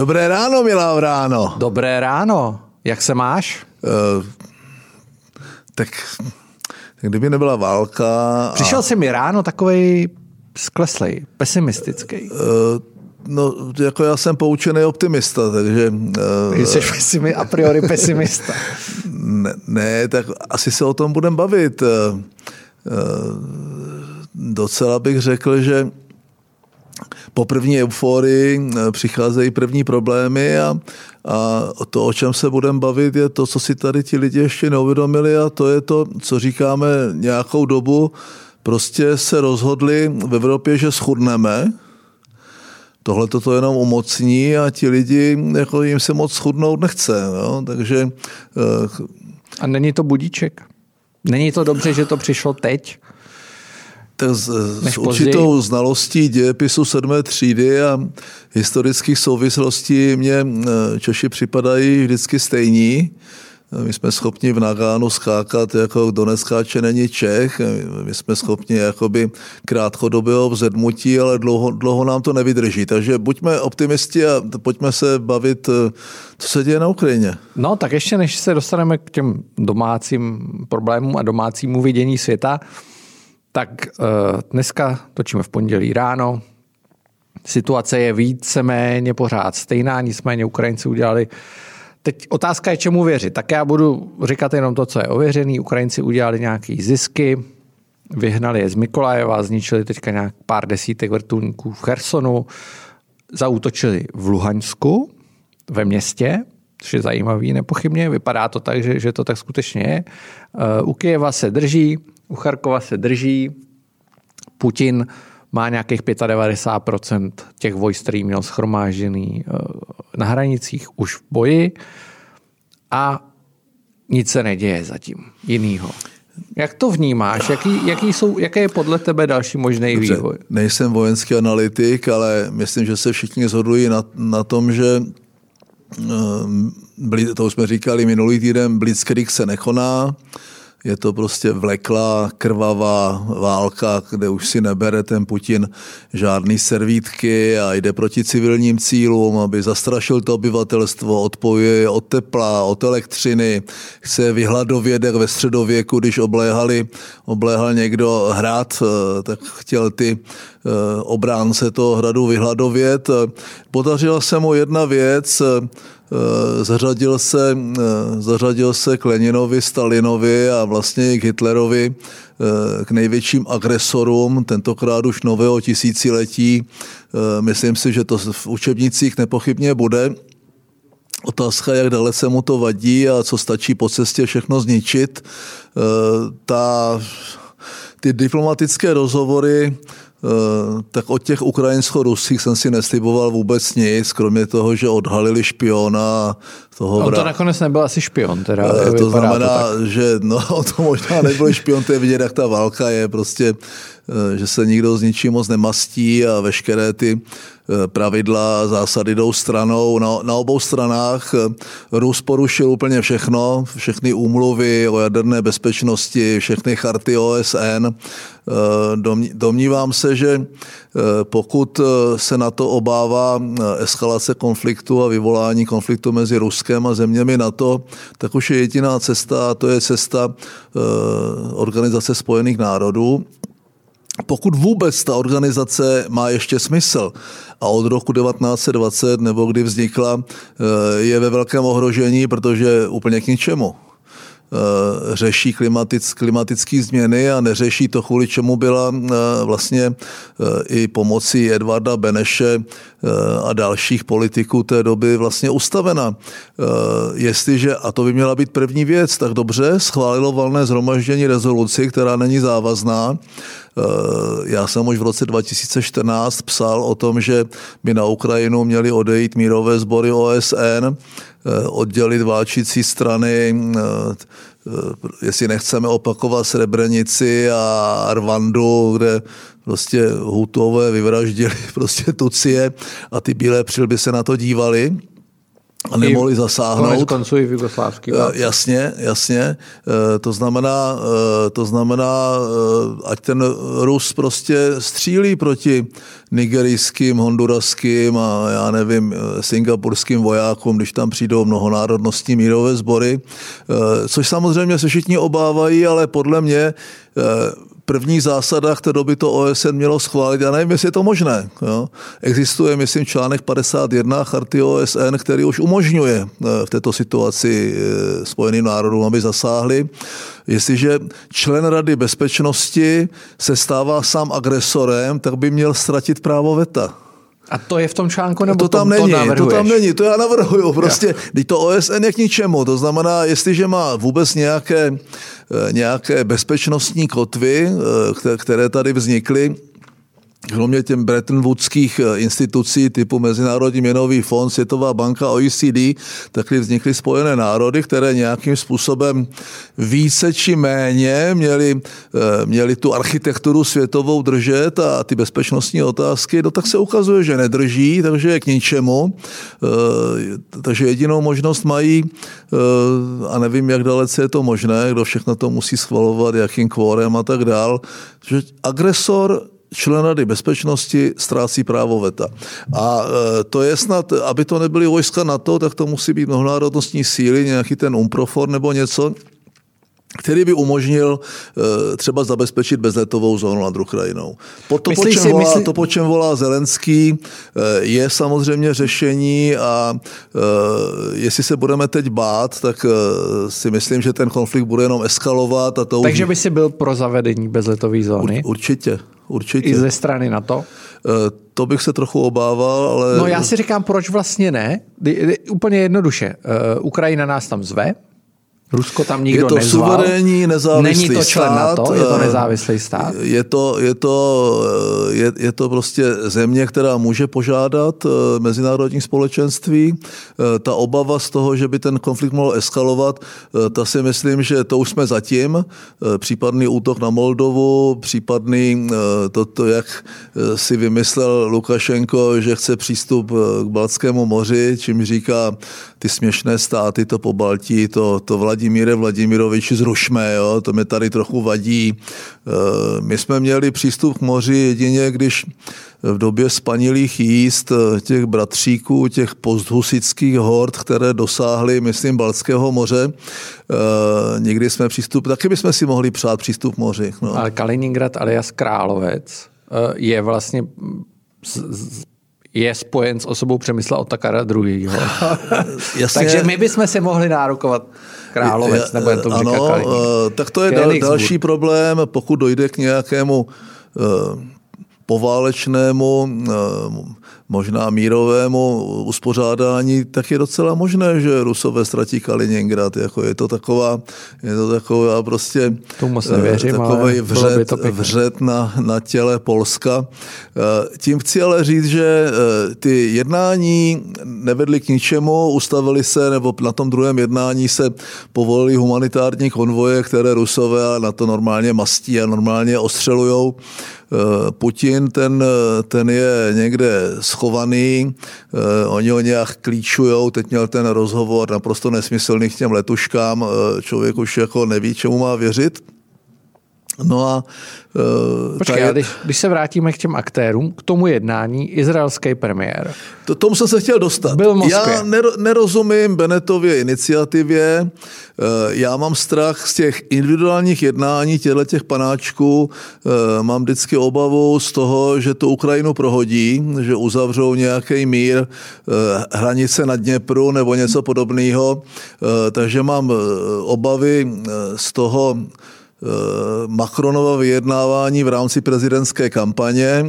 Dobré ráno, milá ráno. Dobré ráno. Jak se máš? Tak kdyby nebyla válka... Přišel jsi mi ráno takovej skleslej, pesimistický. No, jako já jsem poučený optimista, takže... Jsi a priori pesimista. Ne, tak asi se o tom budem bavit. Docela bych řekl, že po první euforii přicházejí první problémy a to, o čem se budeme bavit, je to, co si tady ti lidi ještě neuvědomili, a to je to, co říkáme nějakou dobu. Prostě se rozhodli v Evropě, že schudneme. Tohle to jenom umocní a ti lidi, jako jim se moc schudnout nechce. No? Takže... A není to budíček? Není to dobře, že to přišlo teď? Tak s určitou znalostí dějepisu 7. třídy a historických souvislostí mě Češi připadají vždycky stejní. My jsme schopni v Nagánu skákat, jako kdo neskáče, není Čech. My jsme schopni jakoby krátkodobého vzedmutí, ale dlouho nám to nevydrží. Takže buďme optimisti a pojďme se bavit, co se děje na Ukrajině. No tak ještě než se dostaneme k těm domácím problémům a domácímu vidění světa, tak dneska točíme v pondělí ráno. Situace je víceméně pořád stejná, nicméně Ukrajinci udělali... Teď otázka je, čemu věřit. Tak já budu říkat jenom to, co je ověřený. Ukrajinci udělali nějaký zisky, vyhnali je z Mikolajeva, zničili teďka nějak pár desítek vrtulníků v Chersonu, zaútočili v Luhansku, ve městě, což je zajímavý nepochybně. Vypadá to tak, že to tak skutečně je. U Kyjeva se drží, u Charkova se drží. Putin má nějakých 95% těch vojsk, který měl shromážděný na hranicích, už v boji, a nic se neděje zatím jinýho. Jak to vnímáš? Jaké je podle tebe další možný vývoj? Nejsem vojenský analytik, ale myslím, že se všichni shodují na tom, že to už jsme říkali minulý týden, Blitzkrieg se nekoná. Je to prostě vleklá, krvavá válka, kde už si nebere ten Putin žádný servítky a jde proti civilním cílům, aby zastrašil to obyvatelstvo, odpojuje od tepla, od elektřiny, chce vyhladovět, jak ve středověku, když obléhal někdo hrad, tak chtěl ty obránce toho hradu vyhladovět. Podařila se mu jedna věc, zařadil se k Leninovi, Stalinovi a vlastně i k Hitlerovi, k největším agresorům, tentokrát už nového tisíciletí. Myslím si, že to v učebnicích nepochybně bude. Otázka, jak dalece mu to vadí a co stačí po cestě všechno zničit. Ty diplomatické rozhovory, tak od těch ukrajinsko-ruských jsem si nesliboval vůbec nic, kromě toho, že odhalili špiona. On to nakonec nebyl asi špion. Teda, to znamená, to že to možná nebyl špion, to je vidět, jak ta válka je prostě, že se nikdo z ničím moc nemastí a veškeré ty pravidla, zásady jdou stranou. Na obou stranách Rus porušil úplně všechno, všechny úmluvy o jaderné bezpečnosti, všechny charty OSN. Domnívám se, že pokud se na to obává eskalace konfliktu a vyvolání konfliktu mezi Ruskem a zeměmi NATO, tak už je jediná cesta, a to je cesta Organizace spojených národů. Pokud vůbec ta organizace má ještě smysl, a od roku 1920, nebo kdy vznikla, je ve velkém ohrožení, protože úplně k ničemu. Řeší klimatické změny a neřeší to, kvůli čemu byla vlastně i pomocí Edvarda Beneše a dalších politiků té doby vlastně ustavena. Jestliže, a to by měla být první věc, tak dobře, schválilo valné shromáždění rezoluci, která není závazná. Já jsem už v roce 2014 psal o tom, že by na Ukrajinu měly odejít mírové sbory OSN, oddělit válčící strany, jestli nechceme opakovat Srebrenici a Rwandu, kde prostě Hutové vyvraždili prostě Tucie a ty bílé přilby se na to dívali. a nemohli zasáhnout. Konec konců i v jugoslávský válce. Jasně. To znamená, ať ten Rus prostě střílí proti nigerijským, honduraským a já nevím, singapurským vojákům, když tam přijdou mnohonárodnostní mírové sbory, což samozřejmě se všichni obávají, ale podle mě prvních zásadách té doby to OSN mělo schválit. Já nevím, jestli je to možné. Jo. Existuje, myslím, článek 51 charty OSN, který už umožňuje v této situaci Spojeným národům, aby zasáhli. Jestliže člen Rady bezpečnosti se stává sám agresorem, tak by měl ztratit právo veta. A to je v tom článku, nebo to tam není, to já navrhuju. Prostě, když to OSN je k ničemu, to znamená, jestliže má vůbec nějaké bezpečnostní kotvy, které tady vznikly, kromě těm Bretton Woodských institucí typu Mezinárodní měnový fond, Světová banka, OECD, tak vznikly Spojené národy, které nějakým způsobem více či méně měly tu architekturu světovou držet a ty bezpečnostní otázky, tak se ukazuje, že nedrží, takže je k ničemu. Takže jedinou možnost mají, a nevím, jak dalece je to možné, kdo všechno to musí schvalovat, jakým kvórem a tak dál, že agresor člen Rady bezpečnosti ztrácí právo veta. A to je snad, aby to nebyly vojska NATO, tak to musí být mnohonárodnostní síly, nějaký ten UNPROFOR nebo něco, který by umožnil třeba zabezpečit bezletovou zónu nad Ukrajinou. To, po čem volá Zelenský, je samozřejmě řešení a jestli se budeme teď bát, tak si myslím, že ten konflikt bude jenom eskalovat. Takže by si byl pro zavedení bezletové zóny? Určitě. I ze strany NATO? To bych se trochu obával, ale... No já si říkám, proč vlastně ne? Úplně jednoduše. Ukrajina nás tam zve, Rusko tam nikdo nezval. Je to suverénní, nezávislý stát. Není to člen NATO, je to nezávislý stát. Je to prostě země, která může požádat mezinárodní společenství. Ta obava z toho, že by ten konflikt mohl eskalovat, ta si myslím, že to už jsme zatím. Případný útok na Moldovu, případný to, jak si vymyslel Lukašenko, že chce přístup k Baltskému moři, čím říká ty směšné státy, to Pobaltí, to Vladimíre Vladimiroviči, zrušme, jo? To mi tady trochu vadí. My jsme měli přístup k moři jedině, když v době spanilých jízd těch bratříků, těch posthusických hord, které dosáhly, myslím, Baltského moře, někdy jsme taky bychom si mohli přát přístup k moři. No. Ale Kaliningrad alias Královec je vlastně... je spojen s osobou Přemysla Otakara II. Jasně. Takže my bychom si mohli nárokovat Královec, nebo jen to říká Kaliningrad. Ano, tak to je další problém, pokud dojde k nějakému poválečnému, možná mírovému uspořádání, tak je docela možné, že Rusové ztratí Kaliningrad. Jako je to taková prostě takový vřet na těle Polska. Tím chci ale říct, že ty jednání nevedly k ničemu, ustavili se, nebo na tom druhém jednání se povolili humanitární konvoje, které Rusové na to normálně mastí a normálně ostřelujou. Putin, ten je někde schovaný, oni ho nějak klíčujou, teď měl ten rozhovor naprosto nesmyslný k těm letuškám, člověk už jako neví, čemu má věřit. No a... když se vrátíme k těm aktérům, k tomu jednání izraelský premiér. Tomu jsem se chtěl dostat. Já nerozumím Benetově iniciativě. Já mám strach z těch individuálních jednání těchto panáčků. Mám vždycky obavu z toho, že to Ukrajinu prohodí, že uzavřou nějaký mír, hranice na Dněpru nebo něco podobného. Takže mám obavy z toho Macronova vyjednávání v rámci prezidentské kampaně,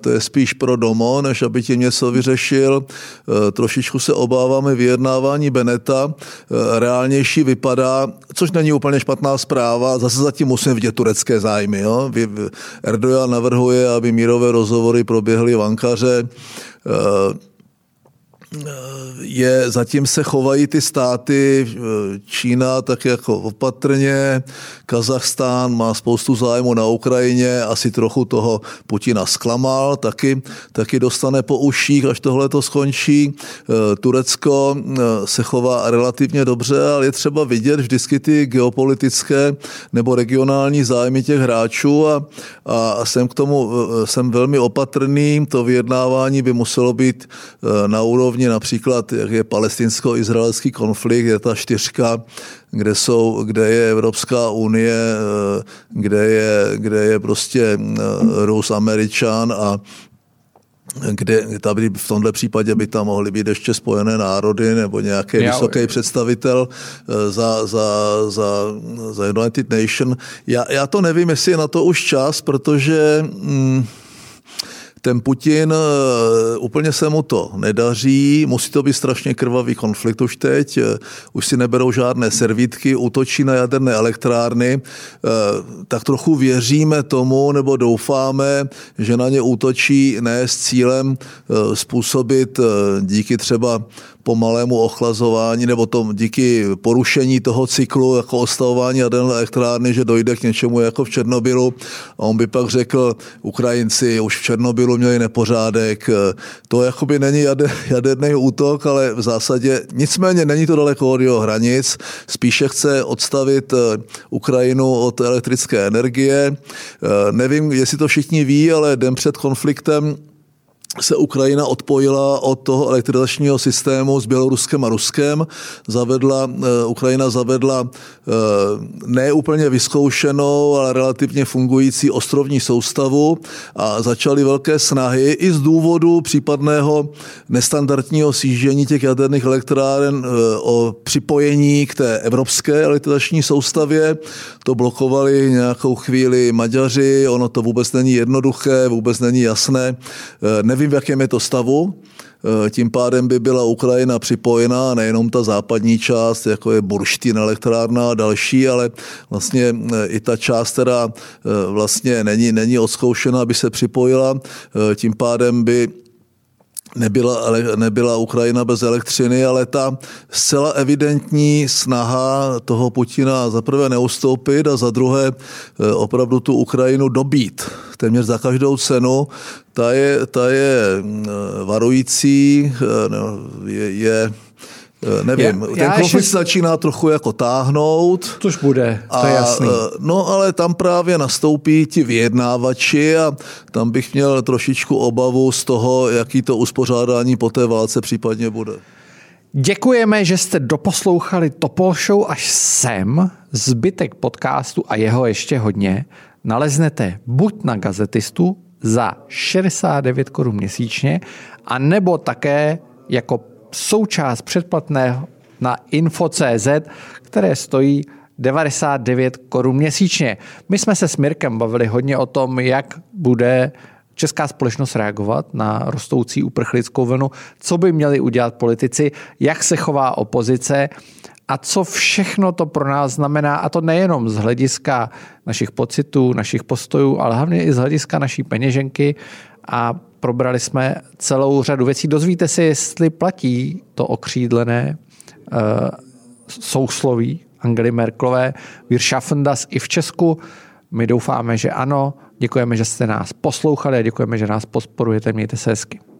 to je spíš pro domo, než aby tím něco vyřešil. Trošičku se obáváme vyjednávání Beneta. Reálnější vypadá, což není úplně špatná zpráva, zase zatím musím vidět turecké zájmy. Jo? Erdogan navrhuje, aby mírové rozhovory proběhly v Ankaře. je, zatím se chovají ty státy, Čína tak jako opatrně, Kazachstán má spoustu zájmu na Ukrajině, asi trochu toho Putina zklamal, taky dostane po uších, až tohle to skončí. Turecko se chová relativně dobře, ale je třeba vidět vždycky ty geopolitické nebo regionální zájmy těch hráčů a jsem velmi opatrný, to vyjednávání by muselo být na úrovni například, jak je palestinsko-izraelský konflikt, je ta čtyřka, kde je Evropská unie, kde je prostě Rus, Američan a v tomhle případě by tam mohly být ještě Spojené národy nebo nějaký vysoký představitel za United Nations. Já to nevím, jestli je na to už čas, protože ten Putin, úplně se mu to nedaří, musí to být strašně krvavý konflikt už teď, už si neberou žádné servítky, útočí na jaderné elektrárny, tak trochu věříme tomu, nebo doufáme, že na ně útočí ne s cílem způsobit díky třeba pomalému ochlazování nebo díky porušení toho cyklu jako odstavování jaderné elektrárny, že dojde k něčemu jako v Černobylu. A on by pak řekl, Ukrajinci už v Černobylu měli nepořádek. To jakoby není jaderný útok, ale v zásadě nicméně není to daleko od jeho hranic. Spíše chce odstavit Ukrajinu od elektrické energie. Nevím, jestli to všichni ví, ale den před konfliktem se Ukrajina odpojila od toho elektrizačního systému s Běloruskem a Ruskem. Ukrajina zavedla neúplně vyzkoušenou, ale relativně fungující ostrovní soustavu a začaly velké snahy i z důvodu případného nestandardního sjíždění těch jaderných elektráren o připojení k té evropské elektrizační soustavě. To blokovali nějakou chvíli Maďaři, ono to vůbec není jednoduché, vůbec není jasné. Nevím, v jakém je to stavu. Tím pádem by byla Ukrajina připojena, nejenom ta západní část, jako je Burshtyn, elektrárna a další, ale vlastně i ta část, která vlastně není odzkoušena, aby se připojila. Tím pádem by nebyla Ukrajina bez elektřiny, ale ta zcela evidentní snaha toho Putina za prvé neustoupit a za druhé opravdu tu Ukrajinu dobít téměř za každou cenu, ta je varující, je nevím, ten konflikt začíná trochu jako táhnout. Což bude, to je jasný. No ale tam právě nastoupí ti vyjednávači a tam bych měl trošičku obavu z toho, jaký to uspořádání po té válce případně bude. Děkujeme, že jste doposlouchali Topol Show až sem. Zbytek podcastu a jeho ještě hodně naleznete buď na Gazetistu za 69 korun měsíčně, anebo také jako součást předplatného na info.cz, které stojí 99 korun měsíčně. My jsme se s Mirkem bavili hodně o tom, jak bude česká společnost reagovat na rostoucí uprchlickou vlnu, co by měli udělat politici, jak se chová opozice a co všechno to pro nás znamená, a to nejenom z hlediska našich pocitů, našich postojů, ale hlavně i z hlediska naší peněženky. A probrali jsme celou řadu věcí. Dozvíte se, jestli platí to okřídlené sousloví Angely Merkelové Wir schaffen das i v Česku. My doufáme, že ano. Děkujeme, že jste nás poslouchali a děkujeme, že nás podporujete. Mějte se hezky.